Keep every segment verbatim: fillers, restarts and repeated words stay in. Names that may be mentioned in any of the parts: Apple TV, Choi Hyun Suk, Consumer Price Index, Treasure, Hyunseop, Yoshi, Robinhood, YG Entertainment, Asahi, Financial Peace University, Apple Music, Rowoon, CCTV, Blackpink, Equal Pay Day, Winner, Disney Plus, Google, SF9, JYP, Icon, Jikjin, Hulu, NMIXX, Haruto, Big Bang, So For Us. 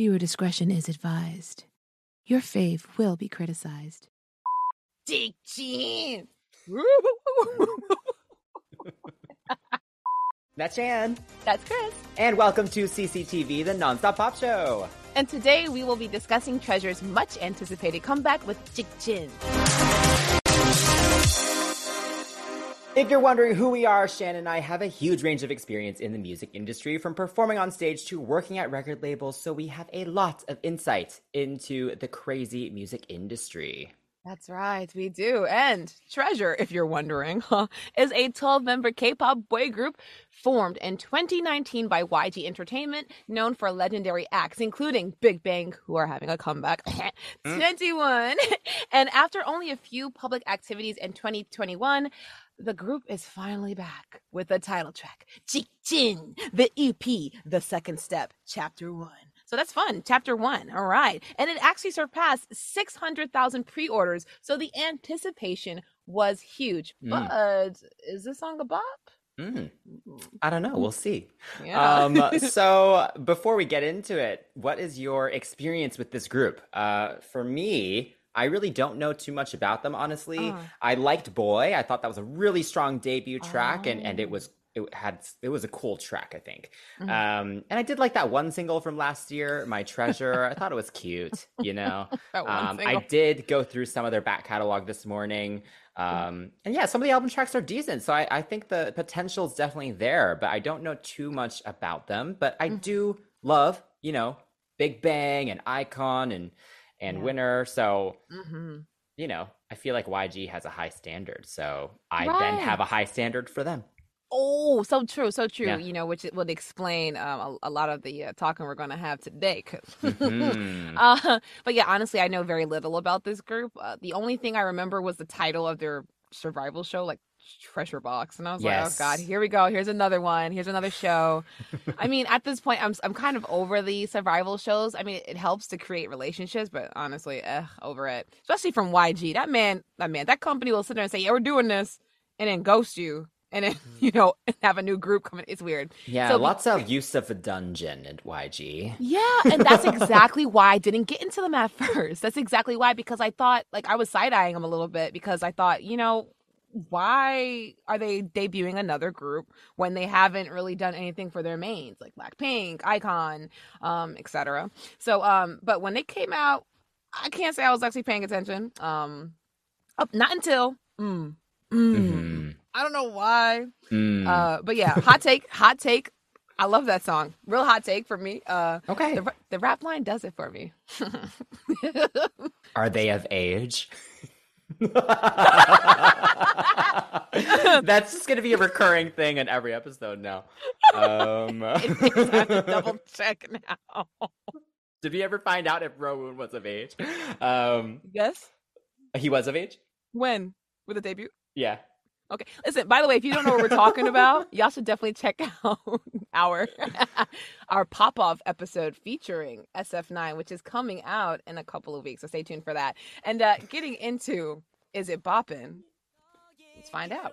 Viewer discretion is advised. Your fave will be criticized. Jikjin! That's Ann. That's Chris. And welcome to C C T V, the nonstop pop show. And today we will be discussing Treasure's much-anticipated comeback with Jikjin. If you're wondering who we are, Shan and I have a huge range of experience in the music industry, from performing on stage to working at record labels, so we have a lot of insight into the crazy music industry. That's right, we do. And Treasure, if you're wondering, huh, is a twelve-member K-pop boy group formed in twenty nineteen by Y G Entertainment, known for legendary acts including Big Bang, who are having a comeback, twenty-one, and after only a few public activities in twenty twenty-one, the group is finally back with the title track, Jikjin, the E P, The Second Step, Chapter one. So that's fun. Chapter one. All right. And it actually surpassed six hundred thousand pre-orders. So the anticipation was huge. Mm. But uh, is this song a bop? Mm. I don't know. We'll see. Yeah. Um, so before we get into it, what is your experience with this group? Uh, for me, I really don't know too much about them, honestly. Uh. I liked Boy. I thought that was a really strong debut track, oh. and, and it was It had it was a cool track, I think. Mm-hmm. Um, and I did like that one single from last year, My Treasure. I thought it was cute, you know. that one um, I did go through some of their back catalog this morning. Um, and yeah, some of the album tracks are decent. So I, I think the potential is definitely there, but I don't know too much about them. But I mm-hmm. do love, you know, Big Bang and Icon and, and yeah. Winner. So, mm-hmm. you know, I feel like Y G has a high standard. So I right. then have a high standard for them. Oh, so true, so true. Yeah. You know, which would explain um, a, a lot of the uh, talking we're going to have today. mm-hmm. uh, but yeah, honestly, I know very little about this group. Uh, the only thing I remember was the title of their survival show, like Treasure Box, and I was yes. like, oh God, here we go. Here's another one. Here's another show. I mean, at this point, I'm I'm kind of over the survival shows. I mean, it helps to create relationships, but honestly, eh, over it. Especially from Y G. That man, that man, that company will sit there and say, yeah, we're doing this, and then ghost you. And then, you know, have a new group coming. It's weird. Yeah, so lots be- of use of a dungeon at Y G. Yeah, and that's exactly why I didn't get into them at first. That's exactly why, because I thought, like, I was side-eyeing them a little bit because I thought, you know, why are they debuting another group when they haven't really done anything for their mains, like Blackpink, Icon, um, et cetera. So, um, but when they came out, I can't say I was actually paying attention. Um, oh, not until... Mm, mm, mm-hmm. I don't know why, mm. uh, but yeah, hot take, hot take. I love that song. Real hot take for me. Uh, okay. The, the rap line does it for me. Are they of age? That's just going to be a recurring thing in every episode now. Um, I have to double check now. Did we ever find out if Rowoon was of age? Um, yes. He was of age? When? With the debut? Yeah. Okay, listen, by the way, if you don't know what we're talking about, y'all should definitely check out our our pop-off episode featuring S F nine, which is coming out in a couple of weeks, so stay tuned for that. And uh, getting into Is It Boppin'? Let's find out.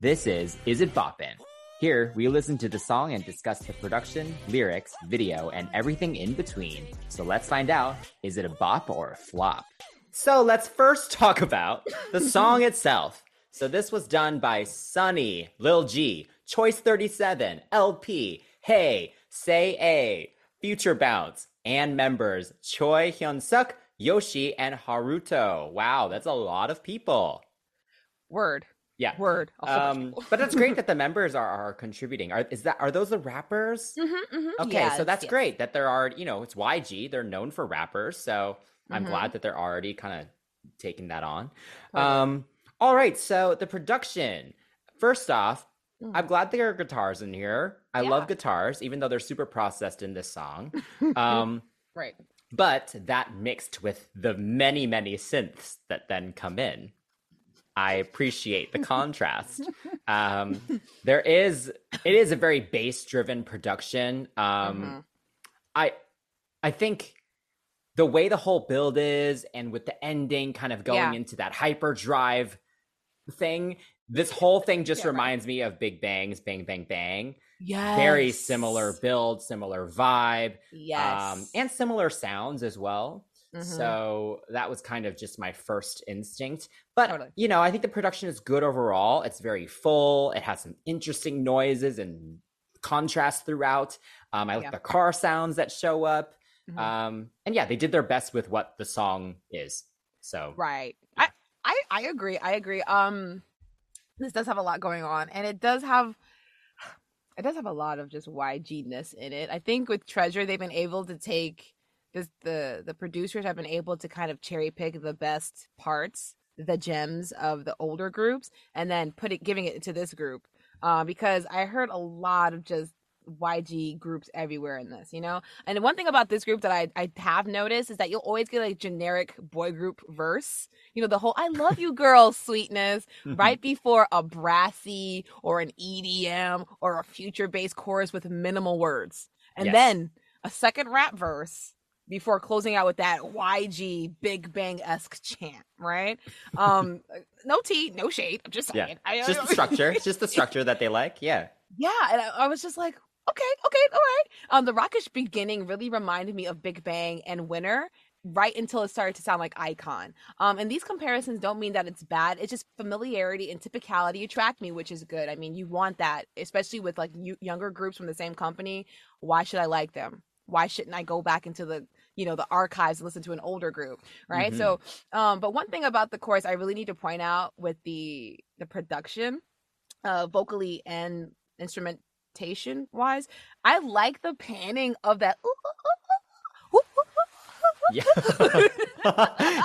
This is Is It Boppin'. Here, we listen to the song and discuss the production, lyrics, video, and everything in between. So let's find out, is it a bop or a flop? So let's first talk about the song itself. So this was done by Sunny, Lil G, Choice thirty-seven, L P, Hey, Say A, Future Bounce, and members Choi Hyun Suk, Yoshi, and Haruto. Wow, that's a lot of people. Word. Yeah. Word. Um, but it's great that the members are, are contributing. Are is that are those the rappers? Mm-hmm, mm-hmm. Okay, yes, so that's yes. great that there are, you know, it's Y G. They're known for rappers. So I'm mm-hmm. glad that they're already kind of taking that on. Right. Um All right, so the production. First off, mm. I'm glad there are guitars in here. I yeah. love guitars, even though they're super processed in this song. Um, right. But that mixed with the many, many synths that then come in. I appreciate the contrast. um, there is, it is a very bass-driven production. Um, mm-hmm. I, I think... the way the whole build is, and with the ending kind of going yeah. into that hyperdrive thing, this whole thing just yeah, reminds right. me of Big Bang's Bang Bang Bang. Yes. Very similar build, similar vibe. Yes. Um, and similar sounds as well. Mm-hmm. So that was kind of just my first instinct. But, totally. you know, I think the production is good overall. It's very full. It has some interesting noises and contrast throughout. Um, I like yeah. the car sounds that show up. Mm-hmm. Um, and yeah, they did their best with what the song is. So Right. I, I, I agree. I agree. Um, this does have a lot going on. And it does have... It does have a lot of just Y G-ness in it. I think with Treasure, they've been able to take this, the the producers have been able to kind of cherry pick the best parts, the gems of the older groups, and then put it, giving it to this group. Uh, because I heard a lot of just Y G groups everywhere in this, you know. And one thing about this group that I I have noticed is that you'll always get a like, generic boy group verse, you know, the whole "I love you, girl" sweetness right before a brassy or an E D M or a future based chorus with minimal words, and yes. then a second rap verse before closing out with that Y G Big Bang esque chant, right? Um, no tea, no shade. I'm just saying. Yeah. I, I, just the structure. It's just the structure that they like. Yeah. Yeah, and I, I was just like. Okay, okay, all right. Um, the rockish beginning really reminded me of Big Bang and Winner right until it started to sound like Icon. Um, and these comparisons don't mean that it's bad. It's just familiarity and typicality attract me, which is good. I mean, you want that, especially with like you, younger groups from the same company. Why should I like them? Why shouldn't I go back into the, you know, the archives and listen to an older group, right? Mm-hmm. So, um, but one thing about the chorus I really need to point out with the the production, uh, vocally and instrument. Wise, I like the panning of that. Yeah.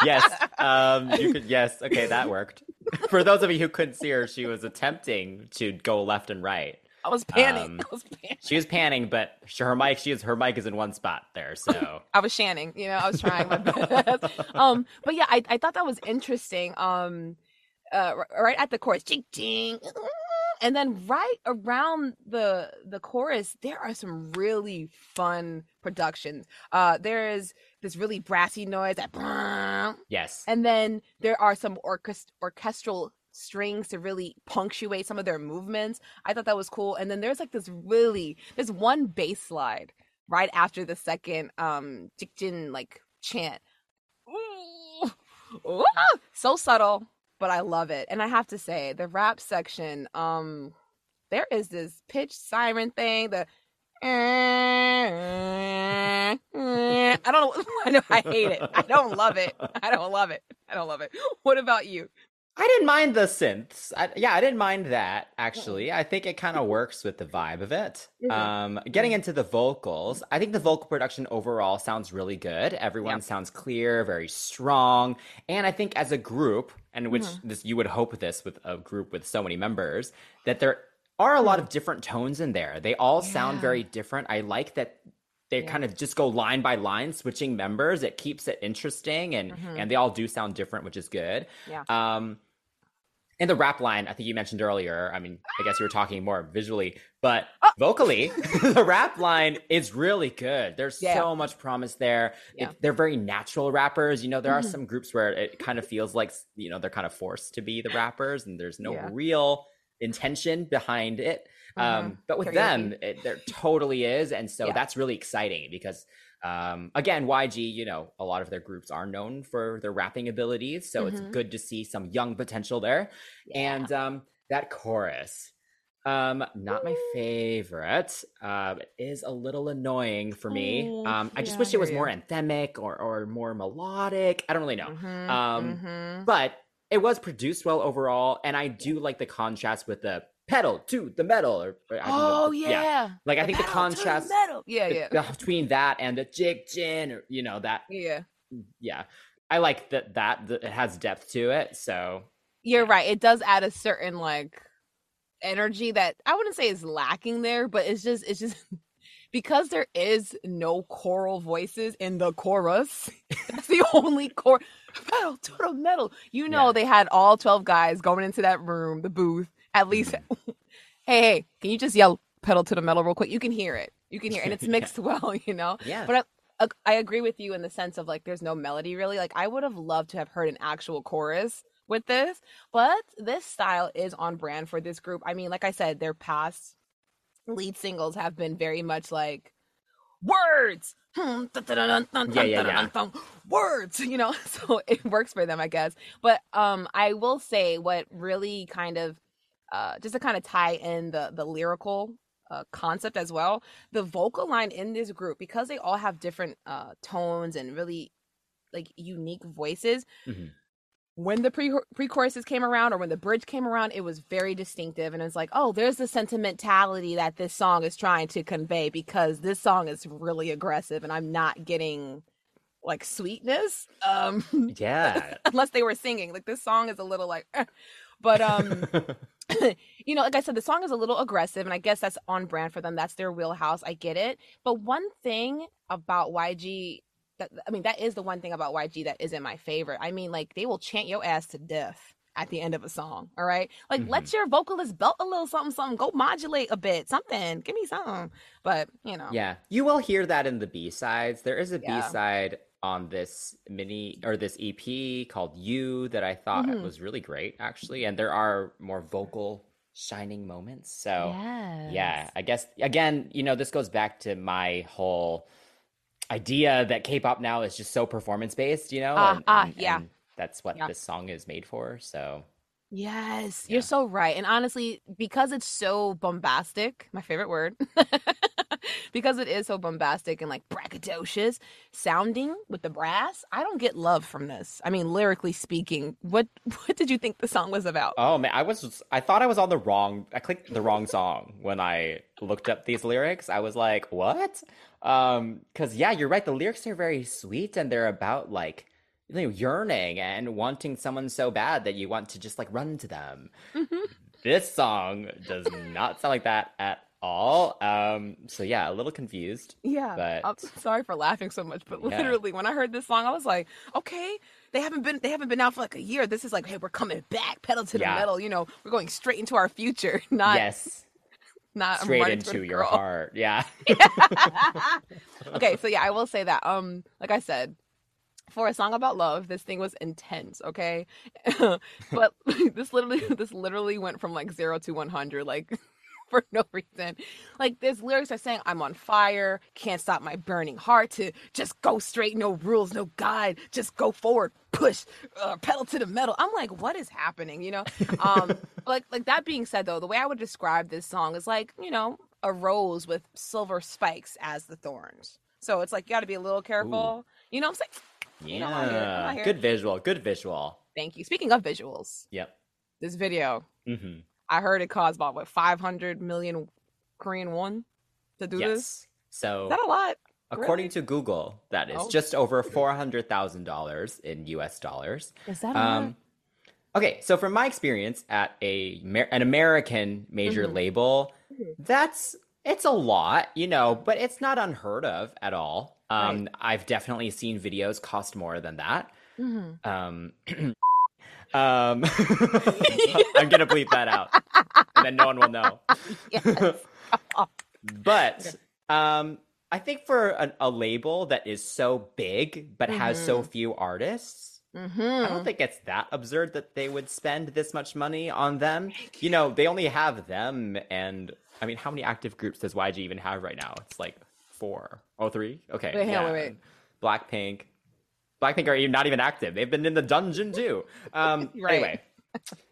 Yes. Um, you could, yes. Okay, that worked. For those of you who couldn't see her, she was attempting to go left and right. I was panning. Um, I was panning. She was panning, but her mic, she is her mic is in one spot there. So I was shanning. You know, I was trying my best. Um, but yeah, I, I thought that was interesting. Um, uh, right at the chorus, Jikjin. And then right around the the chorus, there are some really fun productions. Uh, there is this really brassy noise. That yes. And then there are some orchest- orchestral strings to really punctuate some of their movements. I thought that was cool. And then there's like this really, there's one bass slide right after the second um, Jikjin like chant. Ooh. Ooh. So subtle. But I love it. And I have to say, the rap section, um, there is this pitch siren thing. The I don't know. I know. I hate it. I don't love it. I don't love it. I don't love it. What about you? I didn't mind the synths. I, yeah, I didn't mind that, actually. I think it kind of works with the vibe of it. Mm-hmm. Um, getting into the vocals, I think the vocal production overall sounds really good. Everyone yeah. sounds clear, very strong. And I think as a group, and which mm-hmm. this you would hope this with a group with so many members, that there are a lot of different tones in there. They all yeah. sound very different. I like that. They yeah. kind of just go line by line, switching members. It keeps it interesting, and mm-hmm. and they all do sound different, which is good. Yeah. Um, and the rap line, I think you mentioned earlier. I mean, I guess you were talking more visually, but oh. vocally, the rap line is really good. There's yeah. so much promise there. Yeah. It, they're very natural rappers. You know, there mm-hmm. are some groups where it kind of feels like, you know, they're kind of forced to be the rappers, and there's no yeah. real intention behind it. Mm-hmm. Um, but with Karaoke. them, it, there totally is. And so yeah. that's really exciting because, um, again, Y G, you know, a lot of their groups are known for their rapping abilities. So mm-hmm. it's good to see some young potential there. Yeah. And um, that chorus, um, not my favorite, uh, is a little annoying for me. Oh, um, I just yeah, wish I it was you. more anthemic or, or more melodic. I don't really know. Mm-hmm, um, mm-hmm. But it was produced well overall. And I do like the contrast with the pedal to the metal. Or, or, I oh know, yeah. yeah. Like the I think the contrast the metal. Yeah, the, yeah. between that and the Jikjin, or you know that. Yeah. Yeah. I like that that, that it has depth to it. So You're yeah. right. It does add a certain like energy that I wouldn't say is lacking there, but it's just it's just because there is no choral voices in the chorus. That's the only chorus. Pedal to the metal. You know yeah. they had all twelve guys going into that room, the booth. At least, hey, hey, can you just yell pedal to the metal real quick? You can hear it. You can hear it. And it's mixed yeah. well, you know? Yeah. But I, I agree with you in the sense of, like, there's no melody, really. Like, I would have loved to have heard an actual chorus with this. But this style is on brand for this group. I mean, like I said, their past lead singles have been very much like words, yeah, yeah, yeah. words, you know, so it works for them, I guess. But um, I will say what really kind of, uh, just to kind of tie in the, the lyrical uh, concept as well, the vocal line in this group, because they all have different uh, tones and really like unique voices, mm-hmm. when the pre pre-choruses came around or when the bridge came around, it was very distinctive. And it's like, oh, there's the sentimentality that this song is trying to convey, because this song is really aggressive and I'm not getting like sweetness. Um, yeah. Unless they were singing. Like this song is a little like, eh. But, um, you know, like I said, the song is a little aggressive and I guess that's on brand for them. That's their wheelhouse. I get it. But one thing about Y G, I mean, that is the one thing about Y G that isn't my favorite. I mean, like, they will chant your ass to death at the end of a song, all right? Like, mm-hmm. let your vocalist belt a little something, something. Go modulate a bit, something. Give me something. But, you know. Yeah. You will hear that in the B-sides. There is a yeah. B-side on this mini, or this E P called You, that I thought mm-hmm. was really great, actually. And there are more vocal shining moments. So, yes. yeah. I guess, again, you know, this goes back to my whole idea that K-pop now is just so performance-based, you know? Ah, uh, uh, yeah. And that's what yeah. this song is made for, so. Yes, yeah. you're so right. And honestly, because it's so bombastic, my favorite word, because it is so bombastic and, like, braggadocious sounding with the brass, I don't get love from this. I mean, lyrically speaking, what what did you think the song was about? Oh, man, I was just, I thought I was on the wrong, I clicked the wrong song when I looked up these lyrics. I was like, what? Um, because, yeah, you're right. The lyrics are very sweet and they're about, like, you know, yearning and wanting someone so bad that you want to just, like, run to them. Mm-hmm. This song does not sound like that at all. all um so yeah a little confused yeah but I'm sorry for laughing so much, but yeah. literally when I heard this song I was like, okay, they haven't been they haven't been out for like a year. This is like, hey, we're coming back, pedal to the yeah. metal, you know, we're going straight into our future, not yes not straight into your heart. Yeah, yeah. Okay, so yeah, I will say that um like I said, for a song about love, this thing was intense, okay? But this literally this literally went from like zero to one hundred like for no reason. Like there's lyrics are saying I'm on fire, can't stop my burning heart, to just go straight, no rules, no guide, just go forward, push, uh, pedal to the metal. I'm like, what is happening, you know? um like like that being said though, the way I would describe this song is like, you know, a rose with silver spikes as the thorns. So it's like you got to be a little careful. Ooh. You know what I'm saying? Yeah, you know, I'm here, I'm here. Good visual, good visual. Thank you. Speaking of visuals, yep, this video. Mm-hmm. I heard it cost about, what, five hundred million Korean won to do yes. this? So, is that a lot? According really? to Google, that is oh. just over four hundred thousand dollars in U S dollars. Is that um, a lot? Okay, so from my experience at a an American major mm-hmm. label, that's it's a lot, you know, but it's not unheard of at all. Um, right. I've definitely seen videos cost more than that. Mm-hmm. Um Um, I'm going to bleep that out and then no one will know. Yes. But um, I think for a, a label that is so big but mm-hmm. has so few artists, mm-hmm. I don't think it's that absurd that they would spend this much money on them. You know, they only have them. And I mean, how many active groups does Y G even have right now? It's like four. Oh, three? Okay. Wait, yeah. wait, wait. Blackpink. Blackpink are not even active. They've been in the dungeon too. Um, right. Anyway,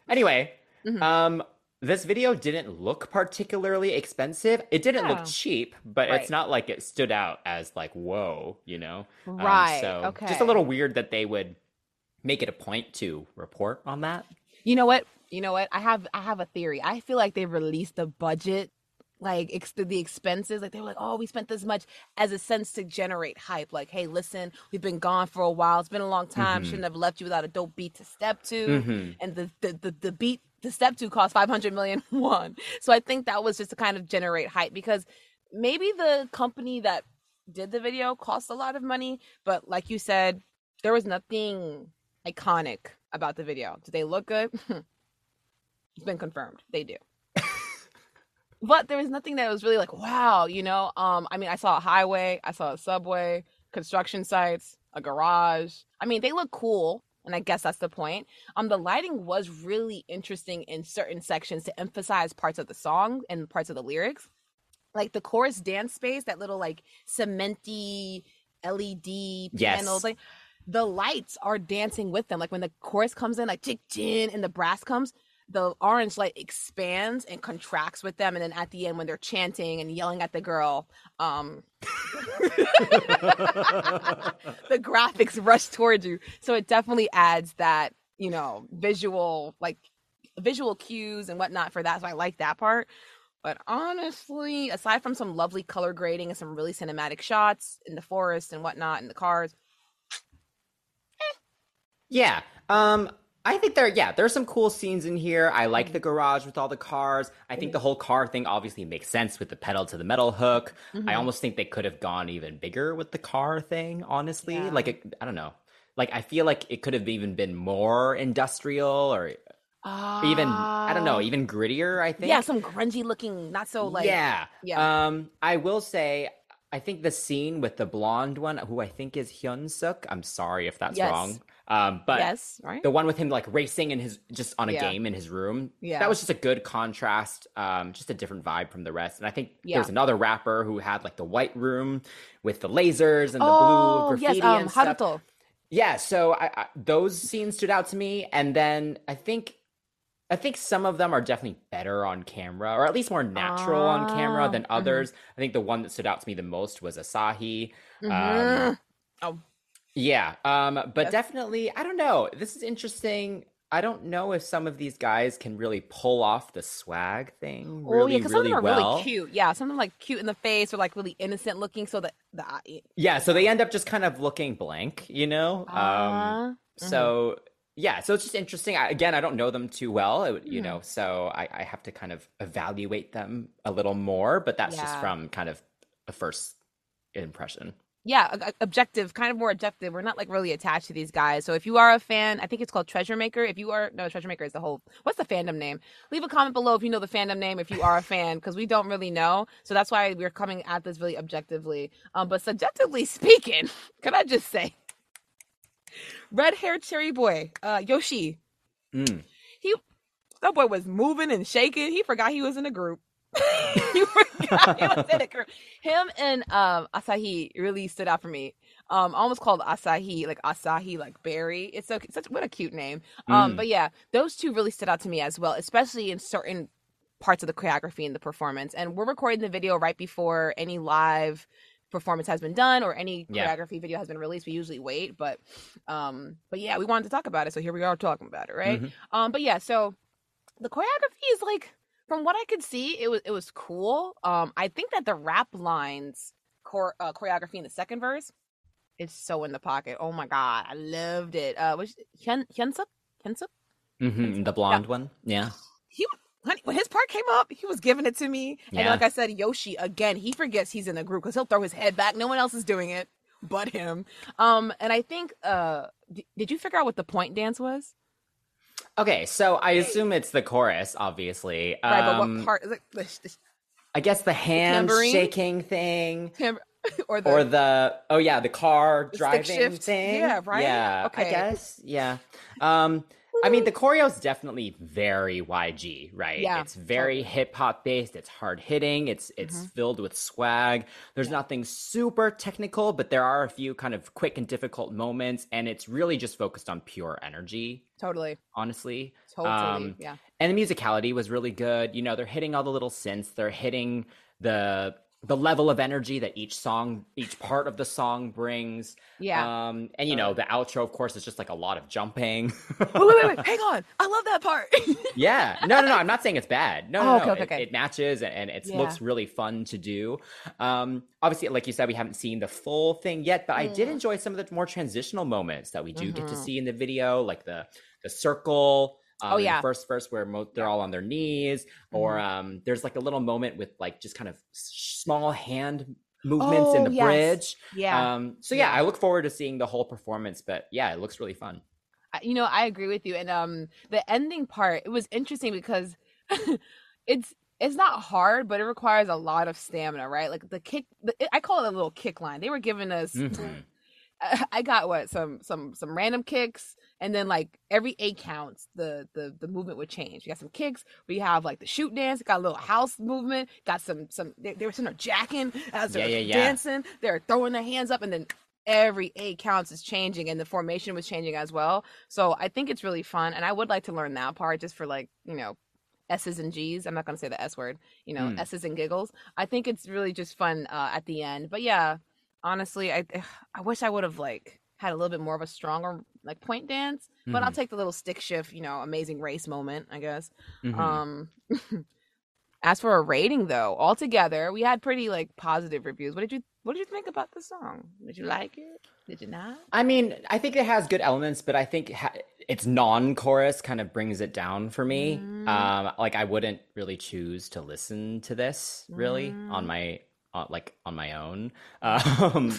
anyway, mm-hmm. um, this video didn't look particularly expensive. It didn't yeah. look cheap, but right. it's not like it stood out as like, whoa, you know? Right. Um, so okay. just a little weird that they would make it a point to report on that. You know what? You know what? I have I have a theory. I feel like they released the budget. Like ex- the expenses, like they were like, oh, we spent this much as a sense to generate hype. Like, hey, listen, we've been gone for a while. It's been a long time. Mm-hmm. Shouldn't have left you without a dope beat to step to. Mm-hmm. And the, the, the, the beat to step to cost five hundred million won. So I think that was just to kind of generate hype, because maybe the company that did the video cost a lot of money. But like you said, there was nothing iconic about the video. Do they look good? It's been confirmed. They do. But there was nothing that was really like, wow, you know? Um, I mean, I saw a highway, I saw a subway, construction sites, a garage. I mean, they look cool, and I guess that's the point. Um, the lighting was really interesting in certain sections to emphasize parts of the song and parts of the lyrics. like the chorus dance space, that little like cementy L E D yes. panels, like the lights are dancing with them. Like when the chorus comes in, like Jikjin, and the brass comes, the orange light expands and contracts with them. And then at the end, when they're chanting and yelling at the girl, um, the graphics rush towards you. So it definitely adds that, you know, visual, like visual cues and whatnot for that. So I like that part. But honestly, aside from some lovely color grading and some really cinematic shots in the forest and whatnot, and the cars. Eh. Yeah. Um, I think there, yeah, there's some cool scenes in here. I like mm-hmm. the garage with all the cars. I think the whole car thing obviously makes sense with the pedal to the metal hook. Mm-hmm. I almost think they could have gone even bigger with the car thing, honestly. Yeah. Like, it, I don't know. Like, I feel like it could have even been more industrial or uh, even, I don't know, even grittier, I think. Yeah, some grungy looking, not so like. Yeah. yeah. Um, I will say, I think the scene with the blonde one, who I think is Hyun Suk. I'm sorry if that's yes. wrong. Um, but yes, right? The one with him like racing in his just on a yeah. game in his room, yeah. that was just a good contrast, um, just a different vibe from the rest. And I think yeah. there's another rapper who had like the white room with the lasers and oh, the blue graffiti yes, um, and stuff. Haruto. Yeah, so I, I, those scenes stood out to me. And then I think I think some of them are definitely better on camera, or at least more natural ah, on camera than others. Mm-hmm. I think the one that stood out to me the most was Asahi. Mm-hmm. Um, oh. Yeah, um, but yes. definitely, I don't know. This is interesting. I don't know if some of these guys can really pull off the swag thing really, oh, yeah, really some of them are well. Really cute. Yeah, some of them like cute in the face or like really innocent looking. So that the yeah, so they end up just kind of looking blank, you know. Uh, um, mm-hmm. So yeah, so it's just interesting. I, again, I don't know them too well, it, you mm-hmm. know. So I, I have to kind of evaluate them a little more. But that's yeah. just from kind of a first impression. Yeah, objective, kind of more objective. We're not like really attached to these guys. So if you are a fan, I think it's called Treasure Maker. If you are, no, Treasure Maker is the whole, what's the fandom name? Leave a comment below if you know the fandom name, if you are a fan, because we don't really know. So that's why we're coming at this really objectively. Um, but subjectively speaking, can I just say, red-haired cherry boy, uh, Yoshi, mm. he, that boy was moving and shaking. He forgot he was in a group. You forgot he was in a group. Him and um, Asahi really stood out for me. Um, almost called Asahi like Asahi like Berry. It's so such what a cute name. Um, mm. But yeah, those two really stood out to me as well, especially in certain parts of the choreography and the performance. And we're recording the video right before any live performance has been done or any choreography yeah. video has been released. We usually wait, but um, but yeah, we wanted to talk about it, so here we are talking about it, right? Mm-hmm. Um, but yeah, so the choreography is like. From what I could see, it was it was cool. Um, I think that the rap lines chor- uh, choreography in the second verse is so in the pocket. Oh my god, I loved it. Uh, was Hyun Hyunseop Hyunseop, mm-hmm, the blonde yeah. one, yeah. He honey, when his part came up, he was giving it to me. Yeah. And like I said, Yoshi again, he forgets he's in the group because he'll throw his head back. No one else is doing it but him. Um, and I think, uh, d- did you figure out what the point dance was? Okay, so I assume it's the chorus, obviously. Right, um, but what part? Like, the, the, I guess the hand shaking thing, Tam- or, the, or the oh yeah, the car the driving thing. Yeah, right. Yeah, okay. I guess. Yeah. Um, I mean, the choreo is definitely very Y G, right? Yeah. It's very hip hop based. It's hard hitting. It's it's mm-hmm. filled with swag. There's yeah. nothing super technical, but there are a few kind of quick and difficult moments, and it's really just focused on pure energy. Totally. Honestly. Totally. Um, yeah. And the musicality was really good. You know, they're hitting all the little synths. They're hitting the the level of energy that each song, each part of the song brings. Yeah. Um, and, you know, the outro, of course, is just like a lot of jumping. wait, wait, wait, wait. Hang on. I love that part. yeah. No, no, no. I'm not saying it's bad. No, oh, no, no. Okay, okay, it, okay. it matches and, and it yeah. looks really fun to do. Um, obviously, like you said, we haven't seen the full thing yet, but mm. I did enjoy some of the more transitional moments that we do mm-hmm. get to see in the video, like the the circle. Um, oh, yeah. The first verse where mo- they're all on their knees, mm-hmm. or um, there's like a little moment with like just kind of sh- small hand movements oh, in the yes. bridge. Yeah. Um, so, yeah, yeah, I look forward to seeing the whole performance, but yeah, it looks really fun. You know, I agree with you. And um, the ending part, it was interesting because it's it's not hard, but it requires a lot of stamina, right? Like the kick, the, I call it a little kick line. They were giving us. Mm-hmm. I got what some some some random kicks, and then like every eight counts the the the movement would change. You got some kicks, we have like the shoot dance, got a little house movement, got some some they, they were sitting there jacking as they're yeah, yeah, dancing, yeah. they're throwing their hands up, and then every eight counts is changing, and the formation was changing as well. So I think it's really fun, and I would like to learn that part just for like you know S's and G's. I'm not gonna say the S word, you know, mm. S's and giggles. I think it's really just fun uh, at the end, but yeah. Honestly, I I wish I would have like had a little bit more of a stronger like point dance, but mm-hmm. I'll take the little stick shift, you know, Amazing Race moment, I guess. Mm-hmm. Um, as for a rating though, altogether we had pretty like positive reviews. What did you What did you think about the song? Did you like it? Did you not? I mean, I think it has good elements, but I think ha- its non-chorus kind of brings it down for me. Mm. Um, like I wouldn't really choose to listen to this really mm. on my. Uh, like on my own. Um,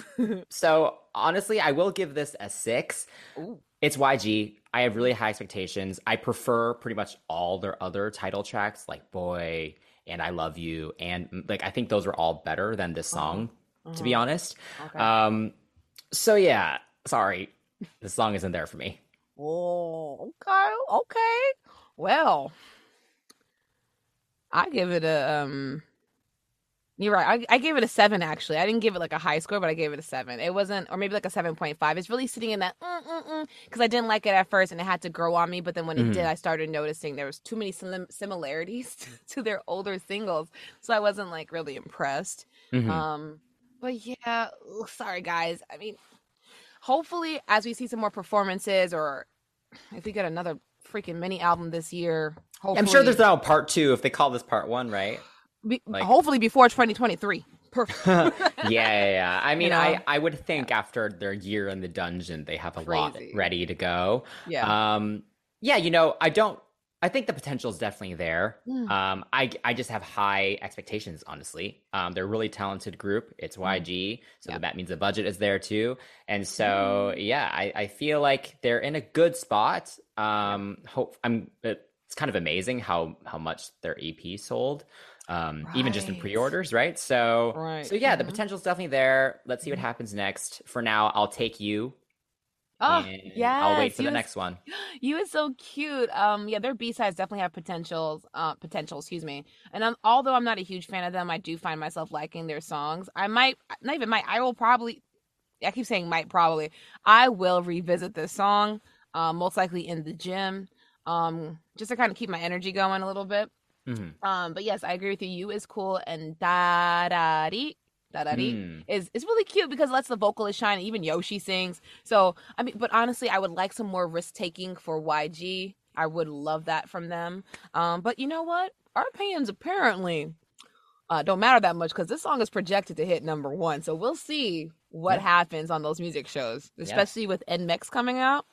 so honestly, I will give this a six. Ooh. It's Y G. I have really high expectations. I prefer pretty much all their other title tracks, like Boy and I Love You. And like, I think those are all better than this song, uh-huh. Uh-huh. to be honest. Okay. Um, so yeah, sorry. This song isn't there for me. Oh, okay. Okay. Well, I give it a... um. You're right. I, I gave it a seven, actually. I didn't give it like a high score, but I gave it a seven. It wasn't, or maybe like a seven point five. It's really sitting in that, because I didn't like it at first and it had to grow on me. But then when mm-hmm. it did, I started noticing there was too many sim- similarities to their older singles. So I wasn't like really impressed. Mm-hmm. Um, but yeah, sorry, guys. I mean, hopefully as we see some more performances, or if we get another freaking mini album this year, hopefully. I'm sure there's now part two if they call this part one, right? Be- like, hopefully before twenty twenty-three. Perfect. yeah, yeah, yeah. I mean, you know? I, I would think yeah. after their year in the dungeon, they have a Crazy. lot ready to go. Yeah. Um, yeah, you know, I don't, I think the potential is definitely there. Mm. Um, I, I just have high expectations, honestly. Um, they're a really talented group. It's Y G. So yeah. that means the budget is there too. And so, mm. yeah, I, I feel like they're in a good spot. Um, hope I'm, it's kind of amazing how, how much their E P sold. Um, right. Even just in pre-orders, right? So, right. so yeah, mm-hmm. the potential's definitely there. Let's see what happens next. For now, I'll take you. Oh, yeah. I'll wait for you the is, next one. You is so cute. Um, yeah, their B-sides definitely have potentials. Uh, potentials, excuse me. And I'm, although I'm not a huge fan of them, I do find myself liking their songs. I might, not even might, I will probably, I keep saying might probably, I will revisit this song, um, most likely in the gym, um, just to kind of keep my energy going a little bit. Mm-hmm. Um, but yes, I agree with you. You is cool, and da da dee, da da dee mm. is is really cute because it lets the vocalist shine. Even Yoshi sings. So I mean, but honestly, I would like some more risk taking for Y G. I would love that from them. Um, but you know what? Our opinions apparently uh, don't matter that much because this song is projected to hit number one. So we'll see what yeah. happens on those music shows, especially yeah. with N M I X X coming out.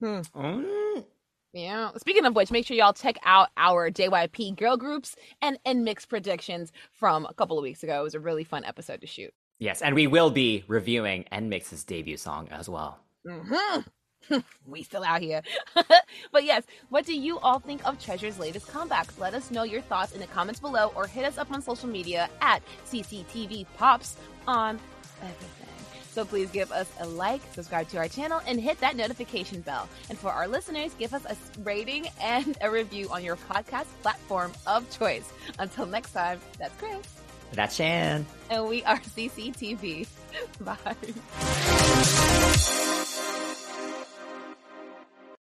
Hmm. Mm. Yeah. Speaking of which, make sure y'all check out our J Y P girl groups and N M I X X predictions from a couple of weeks ago. It was a really fun episode to shoot. Yes, and we will be reviewing N M I X X's debut song as well. Mm-hmm. We still out here. But yes, what do you all think of Treasure's latest comebacks? Let us know your thoughts in the comments below or hit us up on social media at C C T V Pops on everything. So please give us a like, subscribe to our channel, and hit that notification bell. And for our listeners, give us a rating and a review on your podcast platform of choice. Until next time, that's Chris. That's Shan. And we are C C T V. Bye.